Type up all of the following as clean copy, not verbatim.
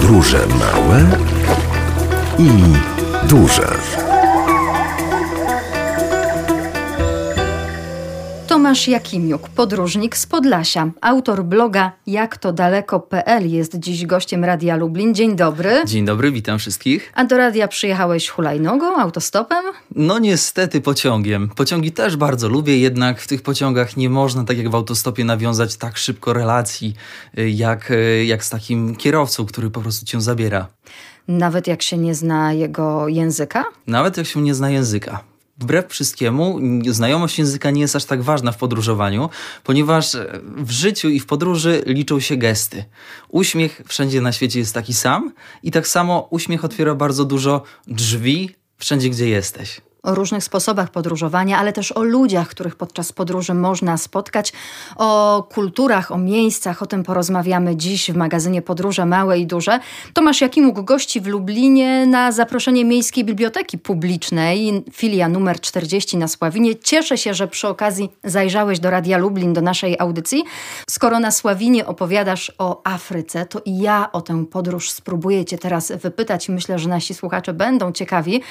Podróże małe i duże. Tomasz Jakimiuk, podróżnik z Podlasia, autor bloga jaktodaleko.pl jest dziś gościem Radia Lublin. Dzień dobry. Dzień dobry, witam wszystkich. A do radia przyjechałeś hulajnogą, autostopem? No niestety pociągiem. Pociągi też bardzo lubię, jednak w tych pociągach nie można, tak jak w autostopie, nawiązać tak szybko relacji, jak z takim kierowcą, który po prostu cię zabiera. Nawet jak się nie zna jego języka? Nawet jak się nie zna języka. Wbrew wszystkiemu znajomość języka nie jest aż tak ważna w podróżowaniu, ponieważ w życiu i w podróży liczą się gesty. Uśmiech wszędzie na świecie jest taki sam i tak samo uśmiech otwiera bardzo dużo drzwi wszędzie, gdzie jesteś. O różnych sposobach podróżowania, ale też o ludziach, których podczas podróży można spotkać, o kulturach, o miejscach, o tym porozmawiamy dziś w magazynie Podróże Małe i Duże. Tomasz Jakimiuk gości w Lublinie na zaproszenie Miejskiej Biblioteki Publicznej, filia numer 40 na Sławinie. Cieszę się, że przy okazji zajrzałeś do Radia Lublin, do naszej audycji. Skoro na Sławinie opowiadasz o Afryce, to i ja o tę podróż spróbuję cię teraz wypytać. Myślę, że nasi słuchacze będą ciekawi,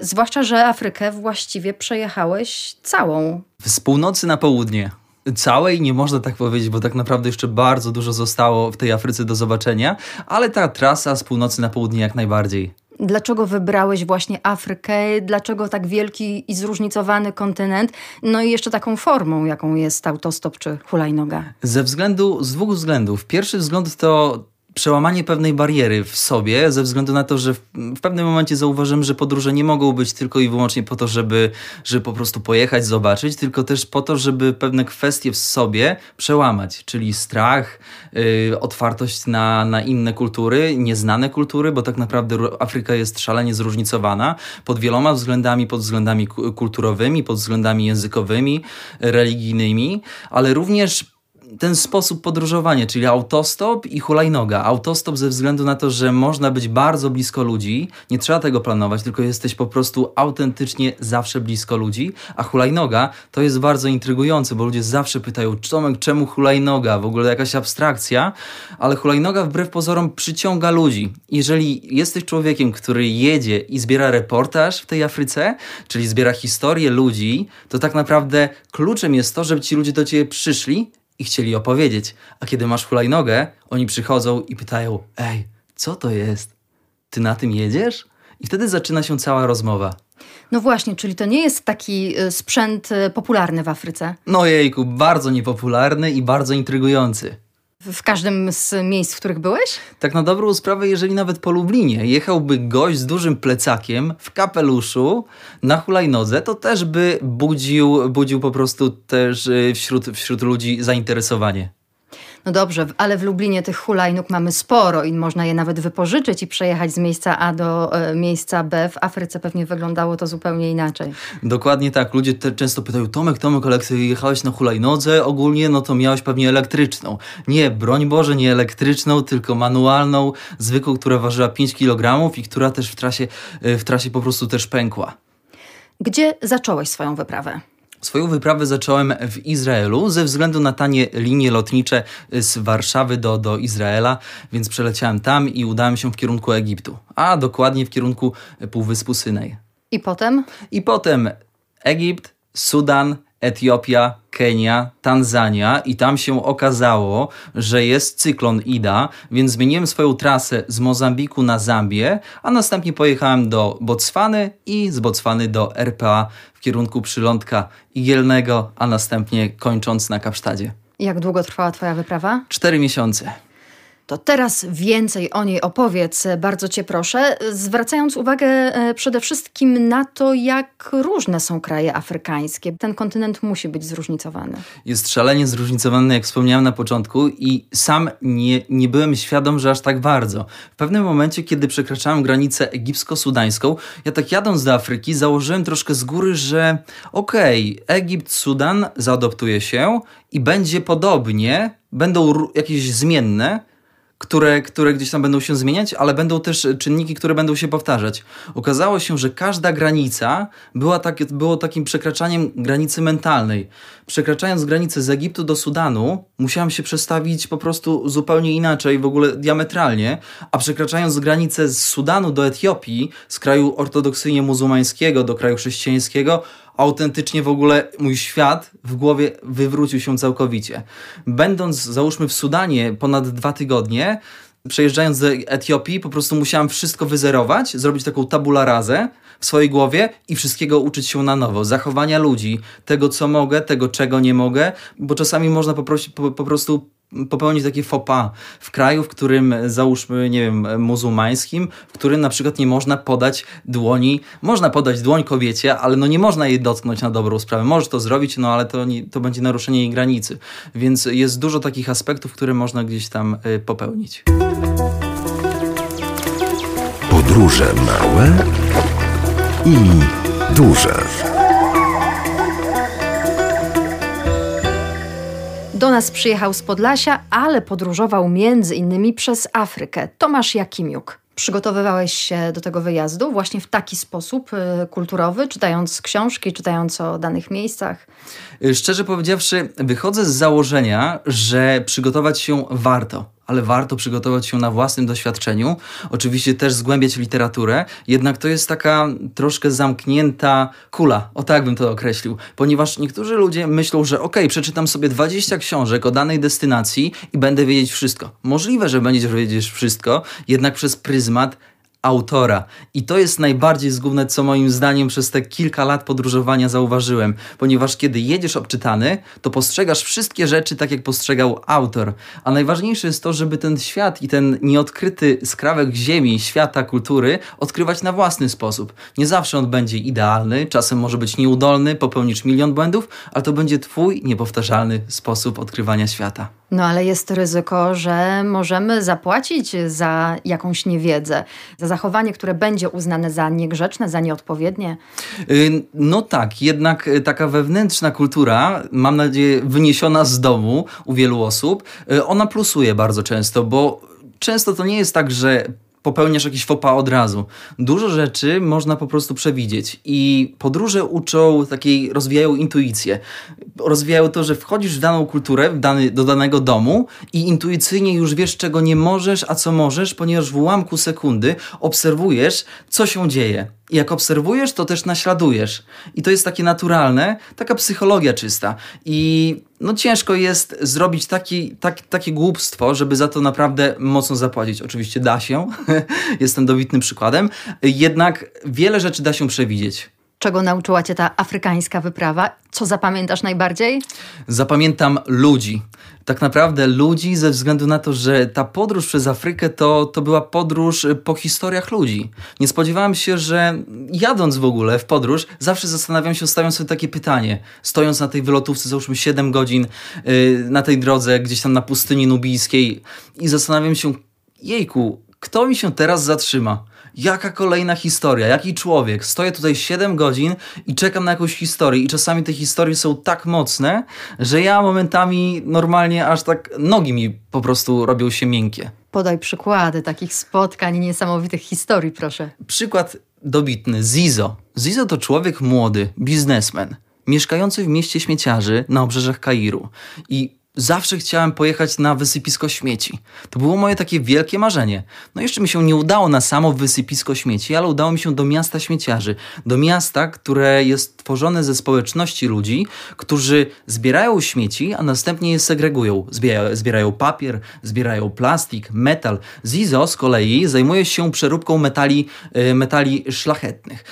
zwłaszcza, że Afrykę właściwie przejechałeś całą. Z północy na południe. Całej nie można tak powiedzieć, bo tak naprawdę jeszcze bardzo dużo zostało w tej Afryce do zobaczenia, ale ta trasa z północy na południe jak najbardziej. Dlaczego wybrałeś właśnie Afrykę? Dlaczego tak wielki i zróżnicowany kontynent? No i jeszcze taką formą, jaką jest autostop czy hulajnoga? Z dwóch względów. Pierwszy wzgląd to przełamanie pewnej bariery w sobie, ze względu na to, że w pewnym momencie zauważyłem, że podróże nie mogą być tylko i wyłącznie po to, żeby po prostu pojechać, zobaczyć, tylko też po to, żeby pewne kwestie w sobie przełamać, czyli strach, otwartość na inne kultury, nieznane kultury, bo tak naprawdę Afryka jest szalenie zróżnicowana pod wieloma względami, pod względami kulturowymi, pod względami językowymi, religijnymi, ale również ten sposób podróżowania, czyli autostop i hulajnoga. Autostop ze względu na to, że można być bardzo blisko ludzi, nie trzeba tego planować, tylko jesteś po prostu autentycznie zawsze blisko ludzi, a hulajnoga to jest bardzo intrygujące, bo ludzie zawsze pytają, Tomek, czemu hulajnoga? W ogóle jakaś abstrakcja, ale hulajnoga wbrew pozorom przyciąga ludzi. Jeżeli jesteś człowiekiem, który jedzie i zbiera reportaż w tej Afryce, czyli zbiera historię ludzi, to tak naprawdę kluczem jest to, żeby ci ludzie do ciebie przyszli i chcieli opowiedzieć. A kiedy masz hulajnogę, oni przychodzą i pytają, ej, co to jest? Ty na tym jedziesz? I wtedy zaczyna się cała rozmowa. No właśnie, czyli to nie jest taki sprzęt popularny w Afryce? No jejku, bardzo niepopularny i bardzo intrygujący. W każdym z miejsc, w których byłeś? Tak na dobrą sprawę, jeżeli nawet po Lublinie jechałby gość z dużym plecakiem, w kapeluszu, na hulajnodze, to też by budził po prostu też wśród ludzi zainteresowanie. No dobrze, ale w Lublinie tych hulajnóg mamy sporo i można je nawet wypożyczyć i przejechać z miejsca A do miejsca B. W Afryce pewnie wyglądało to zupełnie inaczej. Dokładnie tak. Ludzie często pytają, Tomek, ale ty jechałeś na hulajnodze ogólnie, no to miałeś pewnie elektryczną. Nie, broń Boże, nie elektryczną, tylko manualną, zwykłą, która ważyła 5 kg i która też w trasie po prostu też pękła. Gdzie zacząłeś swoją wyprawę? Swoją wyprawę zacząłem w Izraelu ze względu na tanie linie lotnicze z Warszawy do Izraela, więc przeleciałem tam i udałem się w kierunku Egiptu, a dokładnie w kierunku Półwyspu Synaj. I potem Egipt, Sudan, Etiopia, Kenia, Tanzania i tam się okazało, że jest cyklon Ida, więc zmieniłem swoją trasę z Mozambiku na Zambię, a następnie pojechałem do Botswany i z Botswany do RPA w kierunku przylądka Igielnego, a następnie kończąc na Kapsztadzie. Jak długo trwała twoja wyprawa? 4 miesiące. To teraz więcej o niej opowiedz, bardzo cię proszę, zwracając uwagę przede wszystkim na to, jak różne są kraje afrykańskie. Ten kontynent musi być zróżnicowany. Jest szalenie zróżnicowany, jak wspomniałem na początku i sam nie byłem świadom, że aż tak bardzo. W pewnym momencie, kiedy przekraczałem granicę egipsko-sudańską, ja tak jadąc do Afryki założyłem troszkę z góry, że Egipt, Sudan zaadoptuje się i będzie podobnie, będą jakieś zmienne, które gdzieś tam będą się zmieniać, ale będą też czynniki, które będą się powtarzać. Okazało się, że każda granica było takim przekraczaniem granicy mentalnej. Przekraczając granicę z Egiptu do Sudanu, musiałem się przestawić po prostu zupełnie inaczej, w ogóle diametralnie, a przekraczając granicę z Sudanu do Etiopii, z kraju ortodoksyjnie muzułmańskiego do kraju chrześcijańskiego, autentycznie w ogóle mój świat w głowie wywrócił się całkowicie. Będąc, załóżmy, w Sudanie ponad 2 tygodnie, przejeżdżając do Etiopii, po prostu musiałem wszystko wyzerować, zrobić taką tabula rasę w swojej głowie i wszystkiego uczyć się na nowo. Zachowania ludzi, tego co mogę, tego czego nie mogę, bo czasami można po prostu popełnić takie faux pas w kraju, w którym, załóżmy, nie wiem, muzułmańskim, w którym na przykład nie można podać dłoni. Można podać dłoń kobiecie, ale no nie można jej dotknąć na dobrą sprawę. Możesz to zrobić, no ale to będzie naruszenie jej granicy. Więc jest dużo takich aspektów, które można gdzieś tam popełnić. Podróże małe i duże. Do nas przyjechał z Podlasia, ale podróżował między innymi przez Afrykę. Tomasz Jakimiuk. Przygotowywałeś się do tego wyjazdu właśnie w taki sposób kulturowy, czytając książki, czytając o danych miejscach? Szczerze powiedziawszy, wychodzę z założenia, że przygotować się warto. Ale warto przygotować się na własnym doświadczeniu. Oczywiście też zgłębiać literaturę, jednak to jest taka troszkę zamknięta kula, o tak bym to określił, ponieważ niektórzy ludzie myślą, że okej, przeczytam sobie 20 książek o danej destynacji i będę wiedzieć wszystko. Możliwe, że będziesz wiedzieć wszystko, jednak przez pryzmat autora. I to jest najbardziej zgubne, co moim zdaniem przez te kilka lat podróżowania zauważyłem, ponieważ kiedy jedziesz obczytany, to postrzegasz wszystkie rzeczy tak, jak postrzegał autor. A najważniejsze jest to, żeby ten świat i ten nieodkryty skrawek ziemi, świata, kultury odkrywać na własny sposób. Nie zawsze on będzie idealny, czasem może być nieudolny, popełnisz milion błędów, ale to będzie twój niepowtarzalny sposób odkrywania świata. No ale jest ryzyko, że możemy zapłacić za jakąś niewiedzę, za zachowanie, które będzie uznane za niegrzeczne, za nieodpowiednie. No tak, jednak taka wewnętrzna kultura, mam nadzieję wyniesiona z domu u wielu osób, ona plusuje bardzo często, bo często to nie jest tak, że popełniasz jakiś faux pas od razu. Dużo rzeczy można po prostu przewidzieć i podróże uczą takiej, rozwijają intuicję. Rozwijają to, że wchodzisz w daną kulturę, do danego domu i intuicyjnie już wiesz, czego nie możesz, a co możesz, ponieważ w ułamku sekundy obserwujesz, co się dzieje. I jak obserwujesz, to też naśladujesz. I to jest takie naturalne, taka psychologia czysta. I no ciężko jest zrobić takie głupstwo, żeby za to naprawdę mocno zapłacić. Oczywiście da się, jestem dobitnym przykładem, jednak wiele rzeczy da się przewidzieć. Czego nauczyła cię ta afrykańska wyprawa? Co zapamiętasz najbardziej? Zapamiętam ludzi. Tak naprawdę ludzi, ze względu na to, że ta podróż przez Afrykę to była podróż po historiach ludzi. Nie spodziewałem się, że jadąc w ogóle w podróż, zawsze zastanawiam się, stawiam sobie takie pytanie. Stojąc na tej wylotówce, załóżmy 7 godzin na tej drodze, gdzieś tam na pustyni nubijskiej i zastanawiam się, jejku, kto mi się teraz zatrzyma? Jaka kolejna historia, jaki człowiek? Stoję tutaj 7 godzin i czekam na jakąś historię i czasami te historie są tak mocne, że ja momentami normalnie aż tak nogi mi po prostu robią się miękkie. Podaj przykłady takich spotkań i niesamowitych historii, proszę. Przykład dobitny, Zizo. Zizo to człowiek młody, biznesmen, mieszkający w mieście śmieciarzy na obrzeżach Kairu i zawsze chciałem pojechać na wysypisko śmieci. To było moje takie wielkie marzenie. No jeszcze mi się nie udało na samo wysypisko śmieci, ale udało mi się do miasta śmieciarzy. Do miasta, które jest tworzone ze społeczności ludzi, którzy zbierają śmieci, a następnie je segregują. Zbierają papier, zbierają plastik, metal. Zizo z kolei zajmuje się przeróbką metali szlachetnych.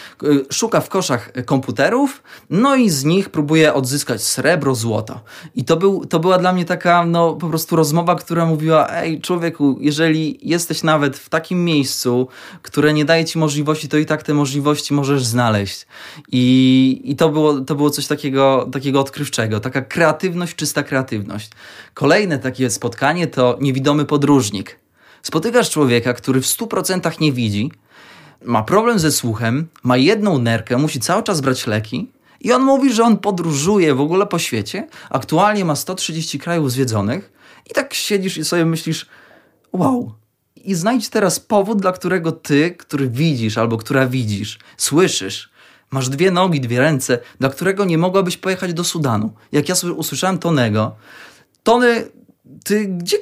Szuka w koszach komputerów, no i z nich próbuje odzyskać srebro, złoto. I to była dla mnie taka, no, po prostu rozmowa, która mówiła, ej człowieku, jeżeli jesteś nawet w takim miejscu, które nie daje ci możliwości, to i tak te możliwości możesz znaleźć. I to było coś takiego odkrywczego, taka kreatywność, czysta kreatywność. Kolejne takie spotkanie to niewidomy podróżnik. Spotykasz człowieka, który w 100% nie widzi, ma problem ze słuchem, ma jedną nerkę, musi cały czas brać leki. I on mówi, że on podróżuje w ogóle po świecie, aktualnie ma 130 krajów zwiedzonych i tak siedzisz i sobie myślisz, Wow! I znajdź teraz powód, dla którego ty, który widzisz albo która widzisz, słyszysz, masz dwie nogi, dwie ręce, dla którego nie mogłabyś pojechać do Sudanu. Jak ja usłyszałem Tony, ty gdzie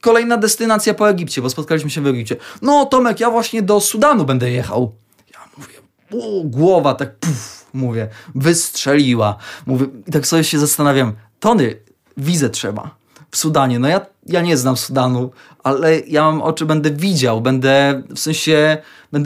kolejna destynacja po Egipcie, bo spotkaliśmy się w Egipcie. No Tomek, ja właśnie do Sudanu będę jechał. Ja mówię, głowa tak puf, mówię, wystrzeliła. Mówię, i tak sobie się zastanawiam, Tony, wizę trzeba w Sudanie. No ja nie znam Sudanu, ale ja mam oczy, będę widział, będę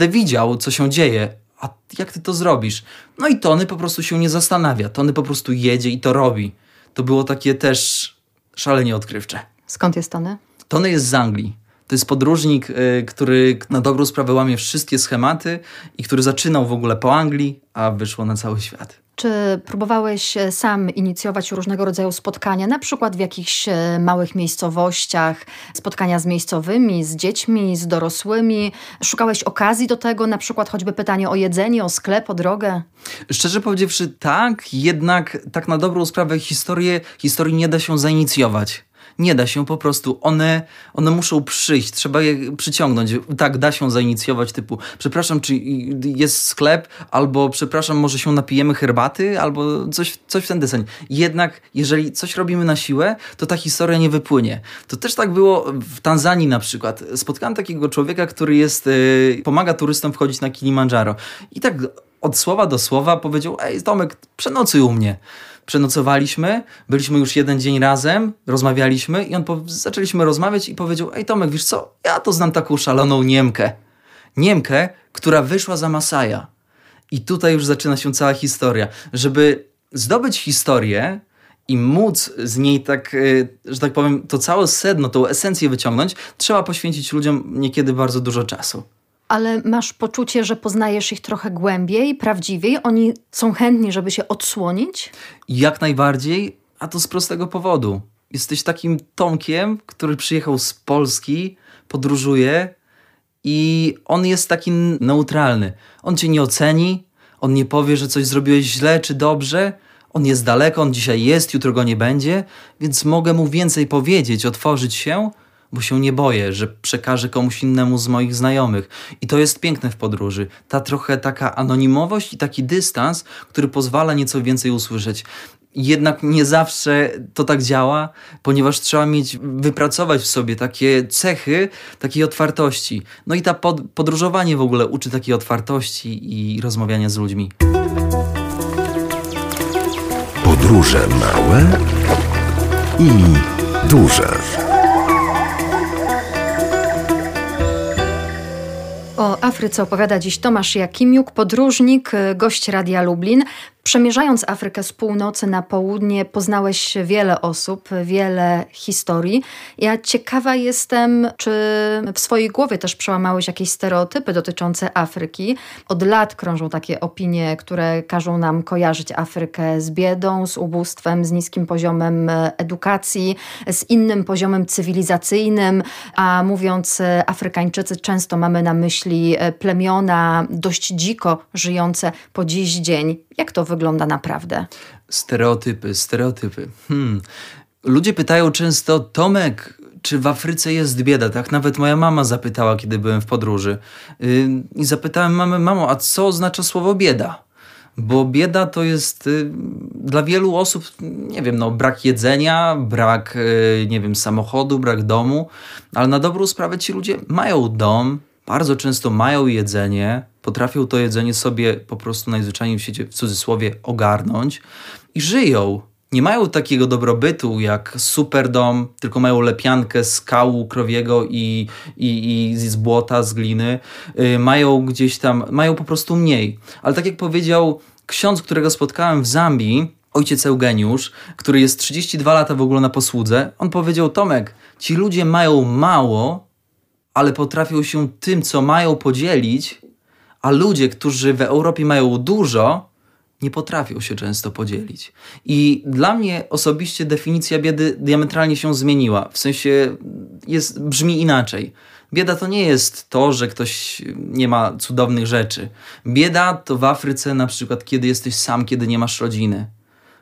widział, co się dzieje. A jak ty to zrobisz? No i Tony po prostu się nie zastanawia. Tony po prostu jedzie i to robi. To było takie też szalenie odkrywcze. Skąd jest Tony? Tony jest z Anglii. To jest podróżnik, który na dobrą sprawę łamie wszystkie schematy i który zaczynał w ogóle po Anglii, a wyszło na cały świat. Czy próbowałeś sam inicjować różnego rodzaju spotkania, na przykład w jakichś małych miejscowościach, spotkania z miejscowymi, z dziećmi, z dorosłymi? Szukałeś okazji do tego, na przykład choćby pytanie o jedzenie, o sklep, o drogę? Szczerze powiedziawszy tak, jednak tak na dobrą sprawę historii nie da się zainicjować. Nie da się po prostu, one muszą przyjść, trzeba je przyciągnąć. Tak, da się zainicjować typu, przepraszam, czy jest sklep, albo przepraszam, może się napijemy herbaty, albo coś w ten deseń. Jednak jeżeli coś robimy na siłę, to ta historia nie wypłynie. To też tak było w Tanzanii na przykład. Spotkałem takiego człowieka, który pomaga turystom wchodzić na Kilimandżaro. I tak od słowa do słowa powiedział, ej Tomek, przenocuj u mnie. Przenocowaliśmy, byliśmy już jeden dzień razem, rozmawialiśmy i zaczęliśmy rozmawiać i powiedział, ej Tomek, wiesz co, ja to znam taką szaloną Niemkę. Niemkę, która wyszła za Masaja. I tutaj już zaczyna się cała historia. Żeby zdobyć historię i móc z niej tak, że tak powiem, to całe sedno, tą esencję wyciągnąć, trzeba poświęcić ludziom niekiedy bardzo dużo czasu. Ale masz poczucie, że poznajesz ich trochę głębiej, prawdziwiej? Oni są chętni, żeby się odsłonić? Jak najbardziej, a to z prostego powodu. Jesteś takim Tomkiem, który przyjechał z Polski, podróżuje i on jest taki neutralny. On cię nie oceni, on nie powie, że coś zrobiłeś źle czy dobrze. On jest daleko, on dzisiaj jest, jutro go nie będzie, więc mogę mu więcej powiedzieć, otworzyć się, bo się nie boję, że przekażę komuś innemu z moich znajomych. I to jest piękne w podróży. Ta trochę taka anonimowość i taki dystans, który pozwala nieco więcej usłyszeć. Jednak nie zawsze to tak działa, ponieważ trzeba wypracować w sobie takie cechy, takiej otwartości. No i podróżowanie w ogóle uczy takiej otwartości i rozmawiania z ludźmi. Podróże małe i duże. O Afryce opowiada dziś Tomasz Jakimiuk, podróżnik, gość Radia Lublin. Przemierzając Afrykę z północy na południe poznałeś wiele osób, wiele historii. Ja ciekawa jestem, czy w swojej głowie też przełamałeś jakieś stereotypy dotyczące Afryki. Od lat krążą takie opinie, które każą nam kojarzyć Afrykę z biedą, z ubóstwem, z niskim poziomem edukacji, z innym poziomem cywilizacyjnym. A mówiąc Afrykańczycy, często mamy na myśli plemiona dość dziko żyjące po dziś dzień. Jak to wygląda naprawdę? Stereotypy. Ludzie pytają często, Tomek, czy w Afryce jest bieda? Tak, nawet moja mama zapytała, kiedy byłem w podróży. I zapytałem mamę, mamo, a co oznacza słowo bieda? Bo bieda to jest dla wielu osób, nie wiem, brak jedzenia, brak, nie wiem, samochodu, brak domu. Ale na dobrą sprawę ci ludzie mają dom, bardzo często mają jedzenie, potrafią to jedzenie sobie po prostu najzwyczajniej w świecie, w cudzysłowie, ogarnąć i żyją. Nie mają takiego dobrobytu jak superdom, tylko mają lepiankę z kału krowiego i z błota, z gliny. Mają gdzieś tam, mają po prostu mniej. Ale tak jak powiedział ksiądz, którego spotkałem w Zambii, ojciec Eugeniusz, który jest 32 lata w ogóle na posłudze, on powiedział, Tomek, ci ludzie mają mało, ale potrafią się tym, co mają, podzielić, a ludzie, którzy w Europie mają dużo, nie potrafią się często podzielić. I dla mnie osobiście definicja biedy diametralnie się zmieniła. W sensie brzmi inaczej. Bieda to nie jest to, że ktoś nie ma cudownych rzeczy. Bieda to w Afryce na przykład, kiedy jesteś sam, kiedy nie masz rodziny.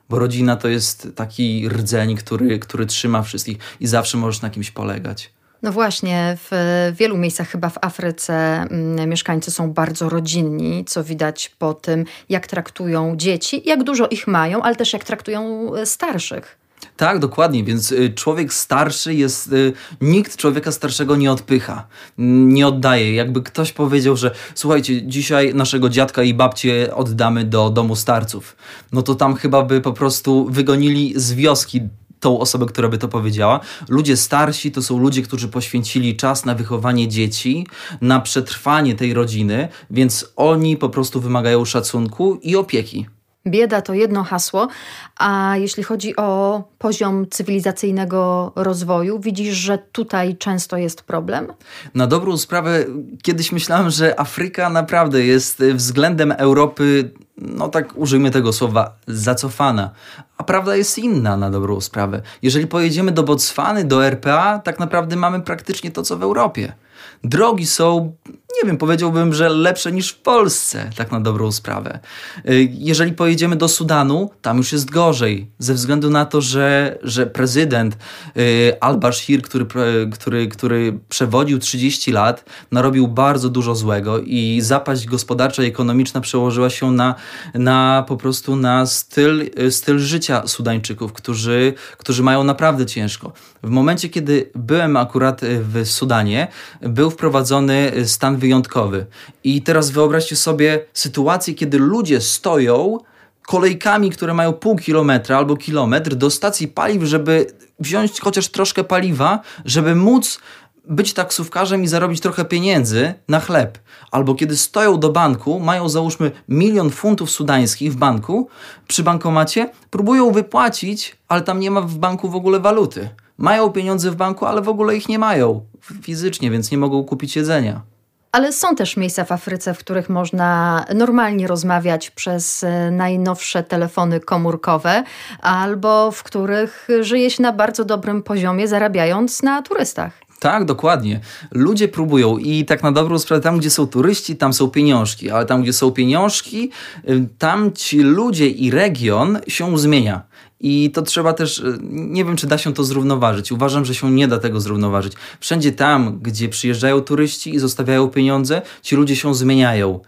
Bo rodzina to jest taki rdzeń, który trzyma wszystkich i zawsze możesz na kimś polegać. No właśnie, w wielu miejscach, chyba w Afryce, mieszkańcy są bardzo rodzinni, co widać po tym, jak traktują dzieci, jak dużo ich mają, ale też jak traktują starszych. Tak, dokładnie, więc człowiek starszy jest, nikt człowieka starszego nie odpycha, nie oddaje. Jakby ktoś powiedział, że słuchajcie, dzisiaj naszego dziadka i babcię oddamy do domu starców, no to tam chyba by po prostu wygonili z wioski tą osobę, która by to powiedziała. Ludzie starsi to są ludzie, którzy poświęcili czas na wychowanie dzieci, na przetrwanie tej rodziny, więc oni po prostu wymagają szacunku i opieki. Bieda to jedno hasło, a jeśli chodzi o poziom cywilizacyjnego rozwoju, widzisz, że tutaj często jest problem? Na dobrą sprawę, kiedyś myślałem, że Afryka naprawdę jest względem Europy, no tak użyjmy tego słowa, zacofana. A prawda jest inna na dobrą sprawę. Jeżeli pojedziemy do Botswany, do RPA, tak naprawdę mamy praktycznie to, co w Europie. Drogi są, nie wiem, powiedziałbym, że lepsze niż w Polsce, tak na dobrą sprawę. Jeżeli pojedziemy do Sudanu, tam już jest gorzej, ze względu na to, że prezydent Al-Bashir, który przewodził 30 lat, narobił bardzo dużo złego i zapaść gospodarcza i ekonomiczna przełożyła się na po prostu na styl życia Sudańczyków, którzy mają naprawdę ciężko. W momencie, kiedy byłem akurat w Sudanie, był wprowadzony stan wyjątkowy. I teraz wyobraźcie sobie sytuację, kiedy ludzie stoją kolejkami, które mają pół kilometra albo kilometr do stacji paliw, żeby wziąć chociaż troszkę paliwa, żeby móc być taksówkarzem i zarobić trochę pieniędzy na chleb. Albo kiedy stoją do banku, mają załóżmy 1 000 000 funtów sudańskich w banku, przy bankomacie, próbują wypłacić, ale tam nie ma w banku w ogóle waluty. Mają pieniądze w banku, ale w ogóle ich nie mają fizycznie, więc nie mogą kupić jedzenia. Ale są też miejsca w Afryce, w których można normalnie rozmawiać przez najnowsze telefony komórkowe, albo w których żyje się na bardzo dobrym poziomie, zarabiając na turystach. Tak, dokładnie. Ludzie próbują i tak na dobrą sprawę tam, gdzie są turyści, tam są pieniążki, ale tam, gdzie są pieniążki, tam ci ludzie i region się zmienia. I to trzeba też, nie wiem, czy da się to zrównoważyć. Uważam, że się nie da tego zrównoważyć. Wszędzie tam, gdzie przyjeżdżają turyści i zostawiają pieniądze, ci ludzie się zmieniają.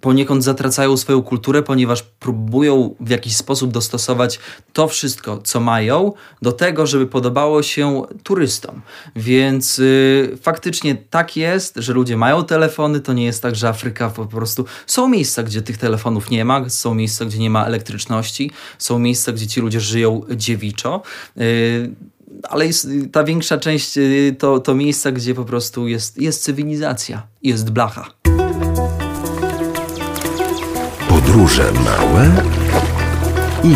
Poniekąd zatracają swoją kulturę, ponieważ próbują w jakiś sposób dostosować to wszystko, co mają, do tego, żeby podobało się turystom. Więc faktycznie tak jest, że ludzie mają telefony. To nie jest tak, że Afryka po prostu... Są miejsca, gdzie tych telefonów nie ma, są miejsca, gdzie nie ma elektryczności, są miejsca, gdzie ci ludzie żyją dziewiczo, ale jest, ta większa część to miejsca, gdzie po prostu jest cywilizacja, jest blacha. Podróże małe i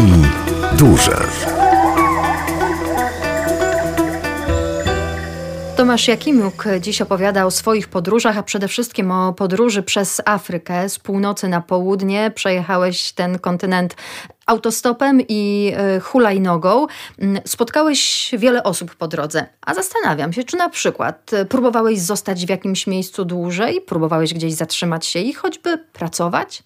duże. Tomasz Jakimiuk dziś opowiada o swoich podróżach, a przede wszystkim o podróży przez Afrykę. Z północy na południe przejechałeś ten kontynent autostopem i hulajnogą. Spotkałeś wiele osób po drodze, a zastanawiam się, czy na przykład próbowałeś zostać w jakimś miejscu dłużej, próbowałeś gdzieś zatrzymać się i choćby pracować?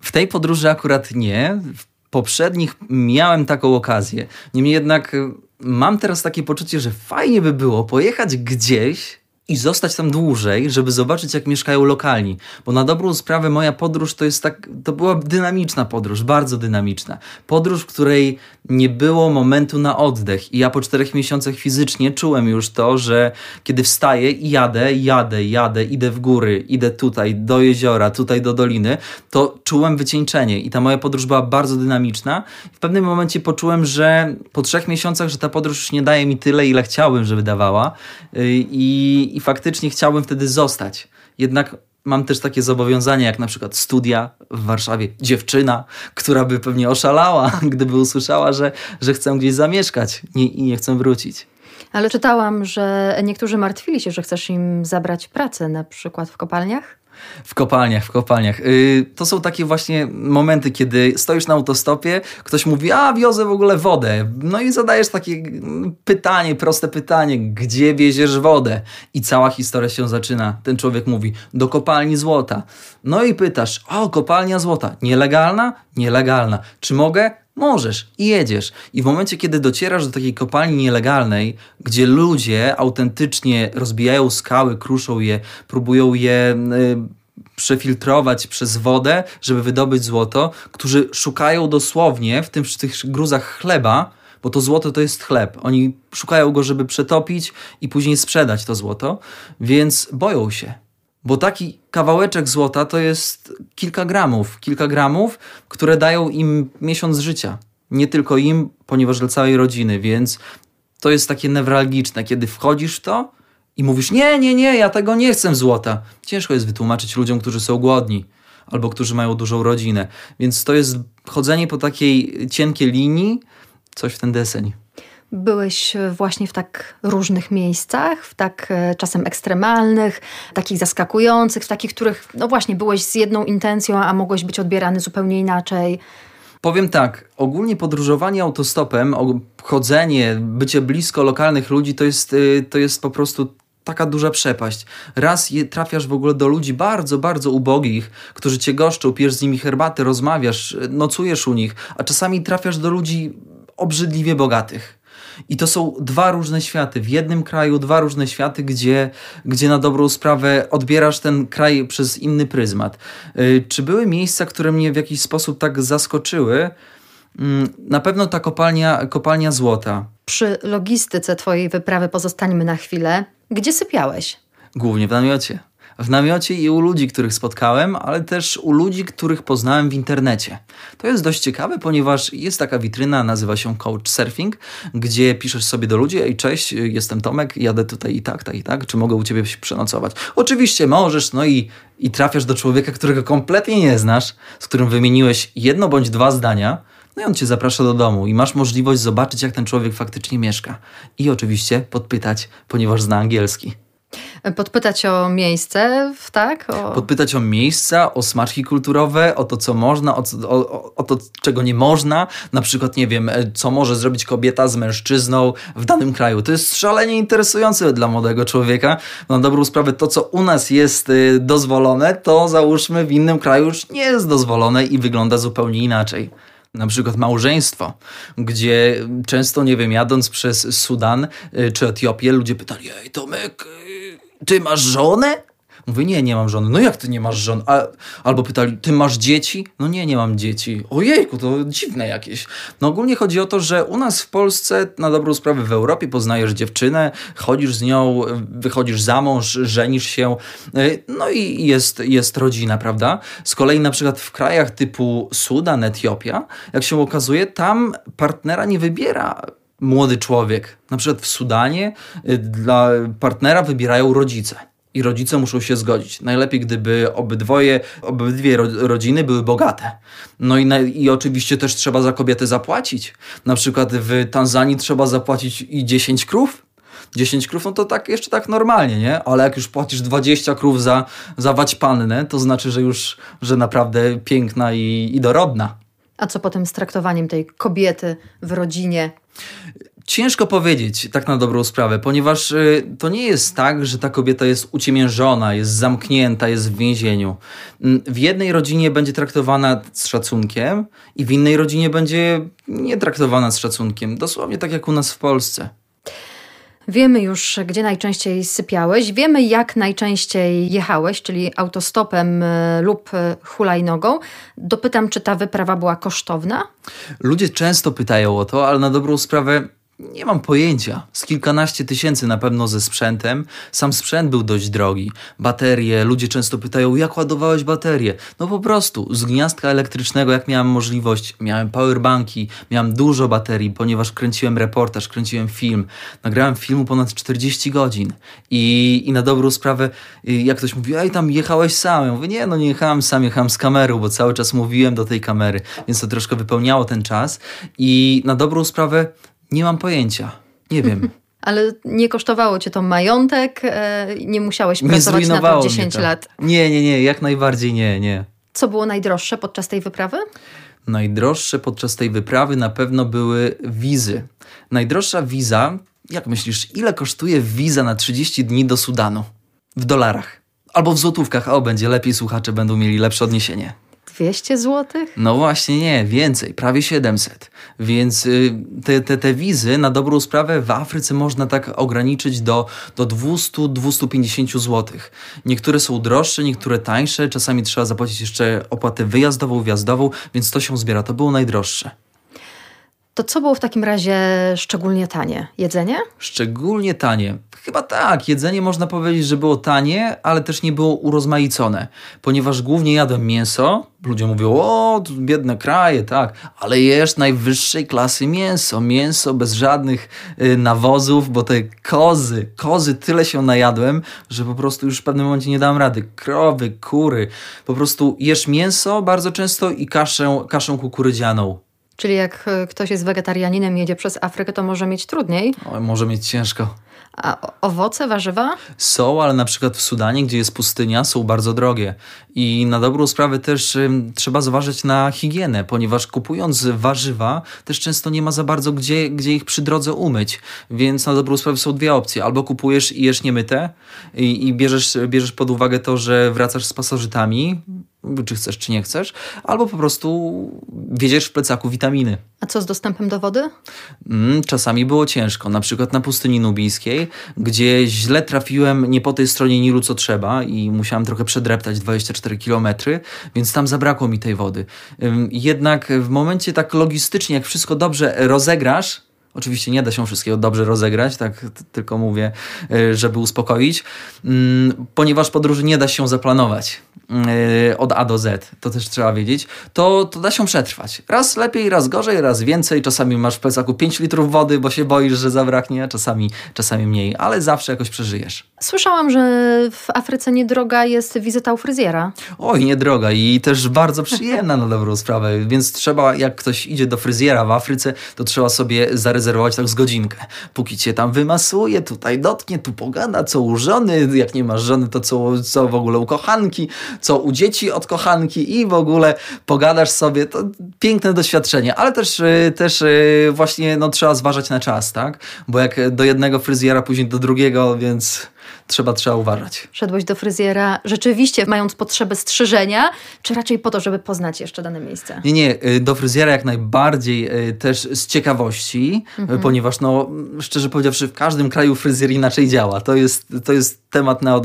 W tej podróży akurat nie. W poprzednich miałem taką okazję. Niemniej jednak... Mam teraz takie poczucie, że fajnie by było pojechać gdzieś i zostać tam dłużej, żeby zobaczyć, jak mieszkają lokalni. Bo na dobrą sprawę moja podróż to była dynamiczna podróż, bardzo dynamiczna. Podróż, w której nie było momentu na oddech. I ja po 4 miesiącach fizycznie czułem już to, że kiedy wstaję i jadę, idę w góry, idę tutaj do jeziora, tutaj do doliny, to czułem wycieńczenie. I ta moja podróż była bardzo dynamiczna. W pewnym momencie poczułem, że po 3 miesiącach, że ta podróż już nie daje mi tyle, ile chciałbym, żeby dawała. I faktycznie chciałbym wtedy zostać. Jednak mam też takie zobowiązania, jak na przykład studia w Warszawie. Dziewczyna, która by pewnie oszalała, gdyby usłyszała, że chcę gdzieś zamieszkać i nie chcę wrócić. Ale czytałam, że niektórzy martwili się, że chcesz im zabrać pracę, na przykład w kopalniach? W kopalniach. To są takie właśnie momenty, kiedy stoisz na autostopie, ktoś mówi, a wiozę w ogóle wodę. No i zadajesz takie pytanie, proste pytanie, gdzie wieziesz wodę? I cała historia się zaczyna. Ten człowiek mówi, do kopalni złota. No i pytasz, o, kopalnia złota, nielegalna? Nielegalna. Czy mogę? Możesz i jedziesz. I w momencie, kiedy docierasz do takiej kopalni nielegalnej, gdzie ludzie autentycznie rozbijają skały, kruszą je, próbują je przefiltrować przez wodę, żeby wydobyć złoto, którzy szukają dosłownie w tych gruzach chleba, bo to złoto to jest chleb. Oni szukają go, żeby przetopić i później sprzedać to złoto, więc boją się. Bo taki kawałeczek złota to jest kilka gramów, które dają im miesiąc życia. Nie tylko im, ponieważ dla całej rodziny, więc to jest takie newralgiczne, kiedy wchodzisz w to i mówisz, nie, ja tego nie chcę złota. Ciężko jest wytłumaczyć ludziom, którzy są głodni albo którzy mają dużą rodzinę, więc to jest chodzenie po takiej cienkiej linii, coś w ten deseń. Byłeś właśnie w tak różnych miejscach, w tak czasem ekstremalnych, takich zaskakujących, w takich, których no właśnie byłeś z jedną intencją, a mogłeś być odbierany zupełnie inaczej. Powiem tak, ogólnie podróżowanie autostopem, chodzenie, bycie blisko lokalnych ludzi to jest po prostu taka duża przepaść. Raz trafiasz w ogóle do ludzi bardzo, bardzo ubogich, którzy cię goszczą, pijesz z nimi herbaty, rozmawiasz, nocujesz u nich, a czasami trafiasz do ludzi obrzydliwie bogatych. I to są dwa różne światy. W jednym kraju dwa różne światy, gdzie na dobrą sprawę odbierasz ten kraj przez inny pryzmat. Czy były miejsca, które mnie w jakiś sposób tak zaskoczyły? Na pewno ta kopalnia złota. Przy logistyce twojej wyprawy pozostańmy na chwilę. Gdzie sypiałeś? Głównie w namiocie. W namiocie i u ludzi, których spotkałem, ale też u ludzi, których poznałem w internecie. To jest dość ciekawe, ponieważ jest taka witryna, nazywa się Couch Surfing, gdzie piszesz sobie do ludzi, ej, cześć, jestem Tomek, jadę tutaj i tak, czy mogę u ciebie się przenocować? Oczywiście możesz, no i trafiasz do człowieka, którego kompletnie nie znasz, z którym wymieniłeś jedno bądź dwa zdania, no i on cię zaprasza do domu i masz możliwość zobaczyć, jak ten człowiek faktycznie mieszka. I oczywiście podpytać, ponieważ zna angielski. Podpytać o miejsce, tak? Podpytać o miejsca, o smaczki kulturowe, o to, co można, o to, czego nie można. Na przykład, nie wiem, co może zrobić kobieta z mężczyzną w danym kraju. To jest szalenie interesujące dla młodego człowieka. Na dobrą sprawę to, co u nas jest dozwolone, to załóżmy w innym kraju już nie jest dozwolone i wygląda zupełnie inaczej. Na przykład małżeństwo, gdzie często, nie wiem, jadąc przez Sudan czy Etiopię, ludzie pytali, ej Tomek, ty masz żonę? Mówię, nie mam żony. No jak ty nie masz żony? Albo pytali, ty masz dzieci? No nie mam dzieci. Ojejku, to dziwne jakieś. No ogólnie chodzi o to, że u nas w Polsce, na dobrą sprawę w Europie, poznajesz dziewczynę, chodzisz z nią, wychodzisz za mąż, żenisz się, no i jest rodzina, prawda? Z kolei na przykład w krajach typu Sudan, Etiopia, jak się okazuje, tam partnera nie wybiera młody człowiek. Na przykład w Sudanie dla partnera wybierają rodzice. I rodzice muszą się zgodzić. Najlepiej, gdyby obydwie rodziny były bogate. No i oczywiście też trzeba za kobietę zapłacić. Na przykład w Tanzanii trzeba zapłacić i 10 krów. 10 krów, no to tak jeszcze tak normalnie, nie? Ale jak już płacisz 20 krów za waćpannę, to znaczy, że naprawdę piękna i dorodna. A co potem z traktowaniem tej kobiety w rodzinie? Ciężko powiedzieć, tak na dobrą sprawę, ponieważ to nie jest tak, że ta kobieta jest uciemiężona, jest zamknięta, jest w więzieniu. W jednej rodzinie będzie traktowana z szacunkiem i w innej rodzinie będzie nie traktowana z szacunkiem. Dosłownie tak jak u nas w Polsce. Wiemy już, gdzie najczęściej sypiałeś, wiemy jak najczęściej jechałeś, czyli autostopem lub hulajnogą. Dopytam, czy ta wyprawa była kosztowna? Ludzie często pytają o to, ale na dobrą sprawę nie mam pojęcia. Z kilkanaście tysięcy na pewno ze sprzętem. Sam sprzęt był dość drogi. Baterie, ludzie często pytają, jak ładowałeś baterię? No po prostu, z gniazdka elektrycznego, jak miałem możliwość, miałem powerbanki, miałem dużo baterii, ponieważ kręciłem reportaż, kręciłem film. Nagrałem filmu ponad 40 godzin. I na dobrą sprawę, jak ktoś mówi, ej, tam jechałeś sam. Ja mówię, nie, no nie jechałem sam, jechałem z kamerą, bo cały czas mówiłem do tej kamery, więc to troszkę wypełniało ten czas. I na dobrą sprawę, nie mam pojęcia. Nie wiem. Ale nie kosztowało cię to majątek? Nie musiałeś pracować na to 10 lat? Nie. Jak najbardziej nie. Co było najdroższe podczas tej wyprawy? Najdroższe podczas tej wyprawy na pewno były wizy. Najdroższa wiza, jak myślisz, ile kosztuje wiza na 30 dni do Sudanu? W dolarach. Albo w złotówkach. O, będzie lepiej, słuchacze będą mieli lepsze odniesienie. 200 zł? No właśnie nie, więcej, prawie 700. Więc te wizy na dobrą sprawę w Afryce można tak ograniczyć do 200-250 zł. Niektóre są droższe, niektóre tańsze, czasami trzeba zapłacić jeszcze opłatę wyjazdową, wjazdową, więc to się zbiera. To było najdroższe. To co było w takim razie szczególnie tanie? Jedzenie? Szczególnie tanie. Chyba tak. Jedzenie można powiedzieć, że było tanie, ale też nie było urozmaicone. Ponieważ głównie jadłem mięso, ludzie mówią, o, biedne kraje, tak, ale jesz najwyższej klasy mięso. Mięso bez żadnych nawozów, bo te kozy tyle się najadłem, że po prostu już w pewnym momencie nie dałem rady. Krowy, kury. Po prostu jesz mięso bardzo często i kaszę kukurydzianą. Czyli jak ktoś jest wegetarianinem, jedzie przez Afrykę, to może mieć trudniej? O, może mieć ciężko. A owoce, warzywa? Są, ale na przykład w Sudanie, gdzie jest pustynia, są bardzo drogie. I na dobrą sprawę też trzeba zważyć na higienę, ponieważ kupując warzywa też często nie ma za bardzo gdzie ich przy drodze umyć. Więc na dobrą sprawę są dwie opcje. Albo kupujesz i jesz niemyte i bierzesz pod uwagę to, że wracasz z pasożytami, czy chcesz, czy nie chcesz, albo po prostu wiedziesz w plecaku witaminy. A co z dostępem do wody? Czasami było ciężko, na przykład na pustyni nubijskiej, gdzie źle trafiłem nie po tej stronie Nilu, co trzeba i musiałem trochę przedreptać 24 km, więc tam zabrakło mi tej wody. Jednak w momencie tak logistycznie, jak wszystko dobrze rozegrasz, oczywiście nie da się wszystkiego dobrze rozegrać, tak tylko mówię, żeby uspokoić, ponieważ podróży nie da się zaplanować od A do Z, to też trzeba wiedzieć, to da się przetrwać. Raz lepiej, raz gorzej, raz więcej, czasami masz w plecaku 5 litrów wody, bo się boisz, że zabraknie, a czasami mniej, ale zawsze jakoś przeżyjesz. Słyszałam, że w Afryce niedroga jest wizyta u fryzjera. Oj, niedroga i też bardzo przyjemna na dobrą sprawę, więc trzeba, jak ktoś idzie do fryzjera w Afryce, to trzeba sobie zarezerwować tak z godzinkę. Póki cię tam wymasuje, tutaj dotknie, tu pogada, co u żony, jak nie masz żony, to co w ogóle u kochanki, co u dzieci od kochanki i w ogóle pogadasz sobie. To piękne doświadczenie, ale też właśnie no, trzeba zważać na czas, tak? Bo jak do jednego fryzjera, później do drugiego, więc trzeba uważać. Szedłeś do fryzjera rzeczywiście mając potrzebę strzyżenia, czy raczej po to, żeby poznać jeszcze dane miejsce? Nie, do fryzjera jak najbardziej też z ciekawości, ponieważ no, szczerze powiedziawszy, w każdym kraju fryzjer inaczej działa. To jest temat na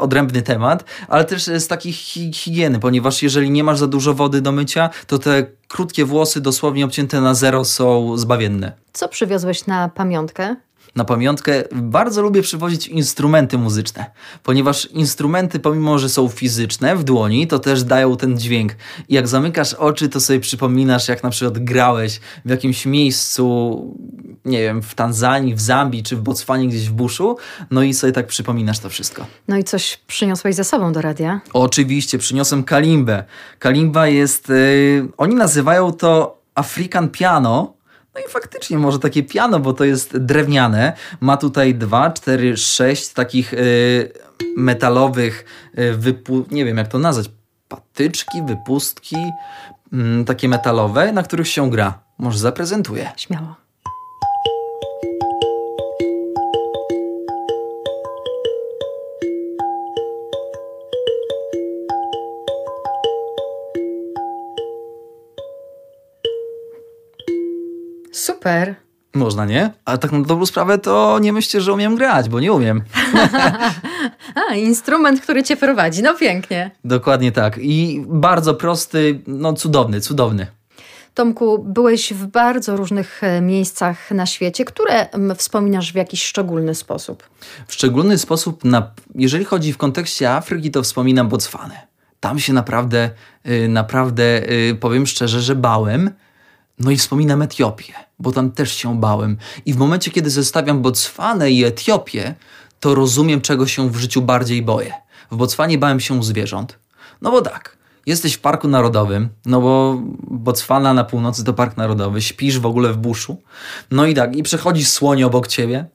odrębny temat, ale też z takiej higieny, ponieważ jeżeli nie masz za dużo wody do mycia, to te krótkie włosy dosłownie obcięte na zero są zbawienne. Co przywiozłeś na pamiątkę? Na pamiątkę bardzo lubię przywozić instrumenty muzyczne, ponieważ instrumenty, pomimo że są fizyczne w dłoni, to też dają ten dźwięk. I jak zamykasz oczy, to sobie przypominasz, jak na przykład grałeś w jakimś miejscu, nie wiem, w Tanzanii, w Zambii czy w Botswanie, gdzieś w buszu, no i sobie tak przypominasz to wszystko. No i coś przyniosłeś ze sobą do radia? Oczywiście, przyniosłem kalimbę. Kalimba jest, oni nazywają to African piano. No i faktycznie może takie piano, bo to jest drewniane. Ma tutaj 2, 4, 6 takich metalowych, nie wiem jak to nazwać, patyczki, wypustki, takie metalowe, na których się gra. Może zaprezentuję. Śmiało. Super. Można, nie? A tak na dobrą sprawę to nie myślcie, że umiem grać, bo nie umiem. A, instrument, który cię prowadzi. No pięknie. Dokładnie tak. I bardzo prosty, no cudowny, cudowny. Tomku, byłeś w bardzo różnych miejscach na świecie, które wspominasz w jakiś szczególny sposób. W szczególny sposób, jeżeli chodzi w kontekście Afryki, to wspominam Botswanę. Tam się naprawdę, powiem szczerze, że bałem. No i wspominam Etiopię, bo tam też się bałem. I w momencie, kiedy zestawiam Botswanę i Etiopię, to rozumiem, czego się w życiu bardziej boję. W Botswanie bałem się zwierząt. No bo tak, jesteś w parku narodowym, no bo Botswana na północy to park narodowy, śpisz w ogóle w buszu. No i tak, i przechodzi słoń obok ciebie,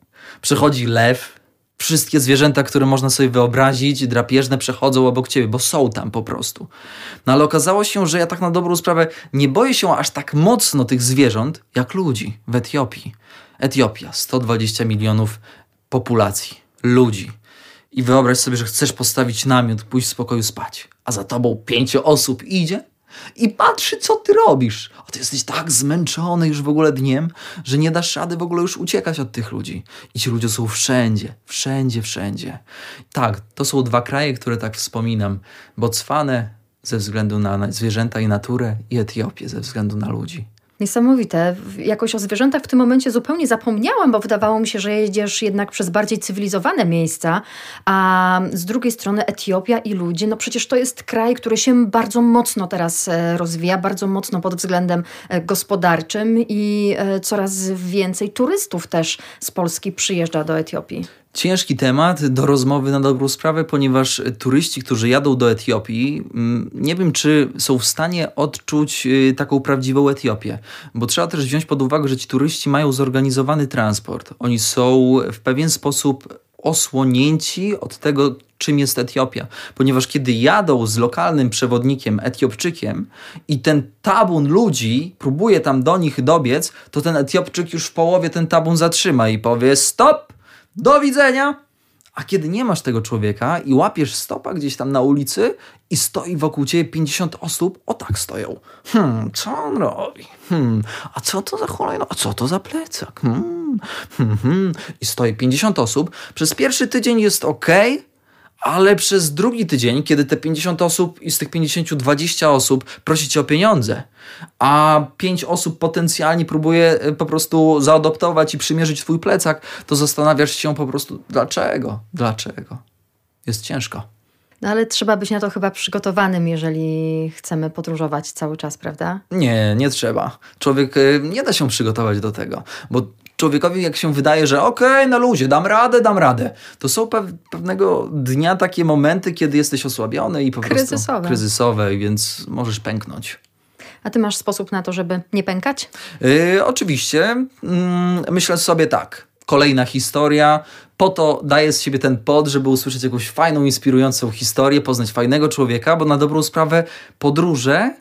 przechodzi lew. Wszystkie zwierzęta, które można sobie wyobrazić, drapieżne, przechodzą obok ciebie, bo są tam po prostu. No ale okazało się, że ja tak na dobrą sprawę nie boję się aż tak mocno tych zwierząt, jak ludzi w Etiopii. Etiopia, 120 milionów populacji, ludzi. I wyobraź sobie, że chcesz postawić namiot, pójść w spokoju spać. a za tobą 5 osób idzie i patrzy, co ty robisz. A ty jesteś tak zmęczony już w ogóle dniem, że nie dasz rady w ogóle już uciekać od tych ludzi. I ci ludzie są wszędzie, wszędzie, wszędzie. Tak, to są 2 kraje, które tak wspominam. Bocwanę ze względu na zwierzęta i naturę i Etiopię ze względu na ludzi. Niesamowite. Jakoś o zwierzętach w tym momencie zupełnie zapomniałam, bo wydawało mi się, że jedziesz jednak przez bardziej cywilizowane miejsca, a z drugiej strony Etiopia i ludzie, no przecież to jest kraj, który się bardzo mocno teraz rozwija, bardzo mocno pod względem gospodarczym i coraz więcej turystów też z Polski przyjeżdża do Etiopii. Ciężki temat do rozmowy na dobrą sprawę, ponieważ turyści, którzy jadą do Etiopii, nie wiem, czy są w stanie odczuć taką prawdziwą Etiopię, bo trzeba też wziąć pod uwagę, że ci turyści mają zorganizowany transport. Oni są w pewien sposób osłonięci od tego, czym jest Etiopia, ponieważ kiedy jadą z lokalnym przewodnikiem, Etiopczykiem, i ten tabun ludzi próbuje tam do nich dobiec, to ten Etiopczyk już w połowie ten tabun zatrzyma i powie: stop! Do widzenia! A kiedy nie masz tego człowieka i łapiesz stopa gdzieś tam na ulicy i stoi wokół ciebie 50 osób, o tak stoją. Co on robi? A co to za hulajno? A co to za plecak? I stoi 50 osób. Przez pierwszy tydzień jest okej, ale przez drugi tydzień, kiedy te 50 osób i z tych 50 20 osób prosi cię o pieniądze, a 5 osób potencjalnie próbuje po prostu zaadoptować i przymierzyć twój plecak, to zastanawiasz się po prostu dlaczego? Dlaczego? Jest ciężko. No ale trzeba być na to chyba przygotowanym, jeżeli chcemy podróżować cały czas, prawda? Nie, nie trzeba. Człowiek nie da się przygotować do tego, bo człowiekowi jak się wydaje, że okej, no ludzie, dam radę. To są pewnego dnia takie momenty, kiedy jesteś osłabiony i po prostu kryzysowe, więc możesz pęknąć. A ty masz sposób na to, żeby nie pękać? Oczywiście. Myślę sobie tak. Kolejna historia. Po to daję z siebie ten pod, żeby usłyszeć jakąś fajną, inspirującą historię, poznać fajnego człowieka, bo na dobrą sprawę podróże,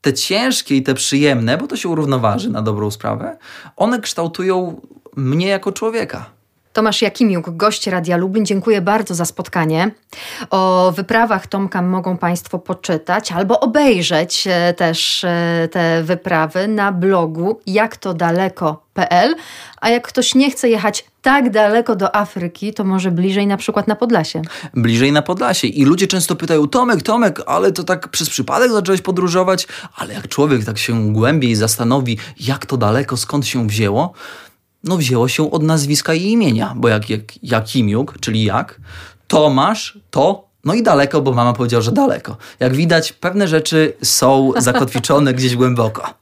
te ciężkie i te przyjemne, bo to się równoważy na dobrą sprawę, one kształtują mnie jako człowieka. Tomasz Jakimiuk, gość Radia Lublin. Dziękuję bardzo za spotkanie. O wyprawach Tomka mogą Państwo poczytać albo obejrzeć też te wyprawy na blogu jaktodaleko.pl. A jak ktoś nie chce jechać tak daleko do Afryki, to może bliżej na przykład na Podlasie. Bliżej na Podlasie. I ludzie często pytają: Tomek, ale to tak przez przypadek zacząłeś podróżować? Ale jak człowiek tak się głębiej zastanowi, jak to daleko, skąd się wzięło, no wzięło się od nazwiska i imienia, bo jak Jakimiuk, czyli jak, Tomasz, to, no i daleko, bo mama powiedziała, że daleko. Jak widać, pewne rzeczy są zakotwiczone gdzieś głęboko.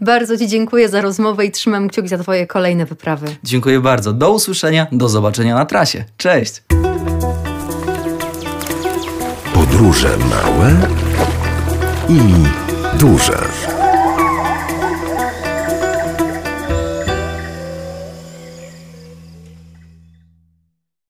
Bardzo Ci dziękuję za rozmowę i trzymam kciuki za Twoje kolejne wyprawy. Dziękuję bardzo. Do usłyszenia, do zobaczenia na trasie. Cześć! Podróże małe i duże.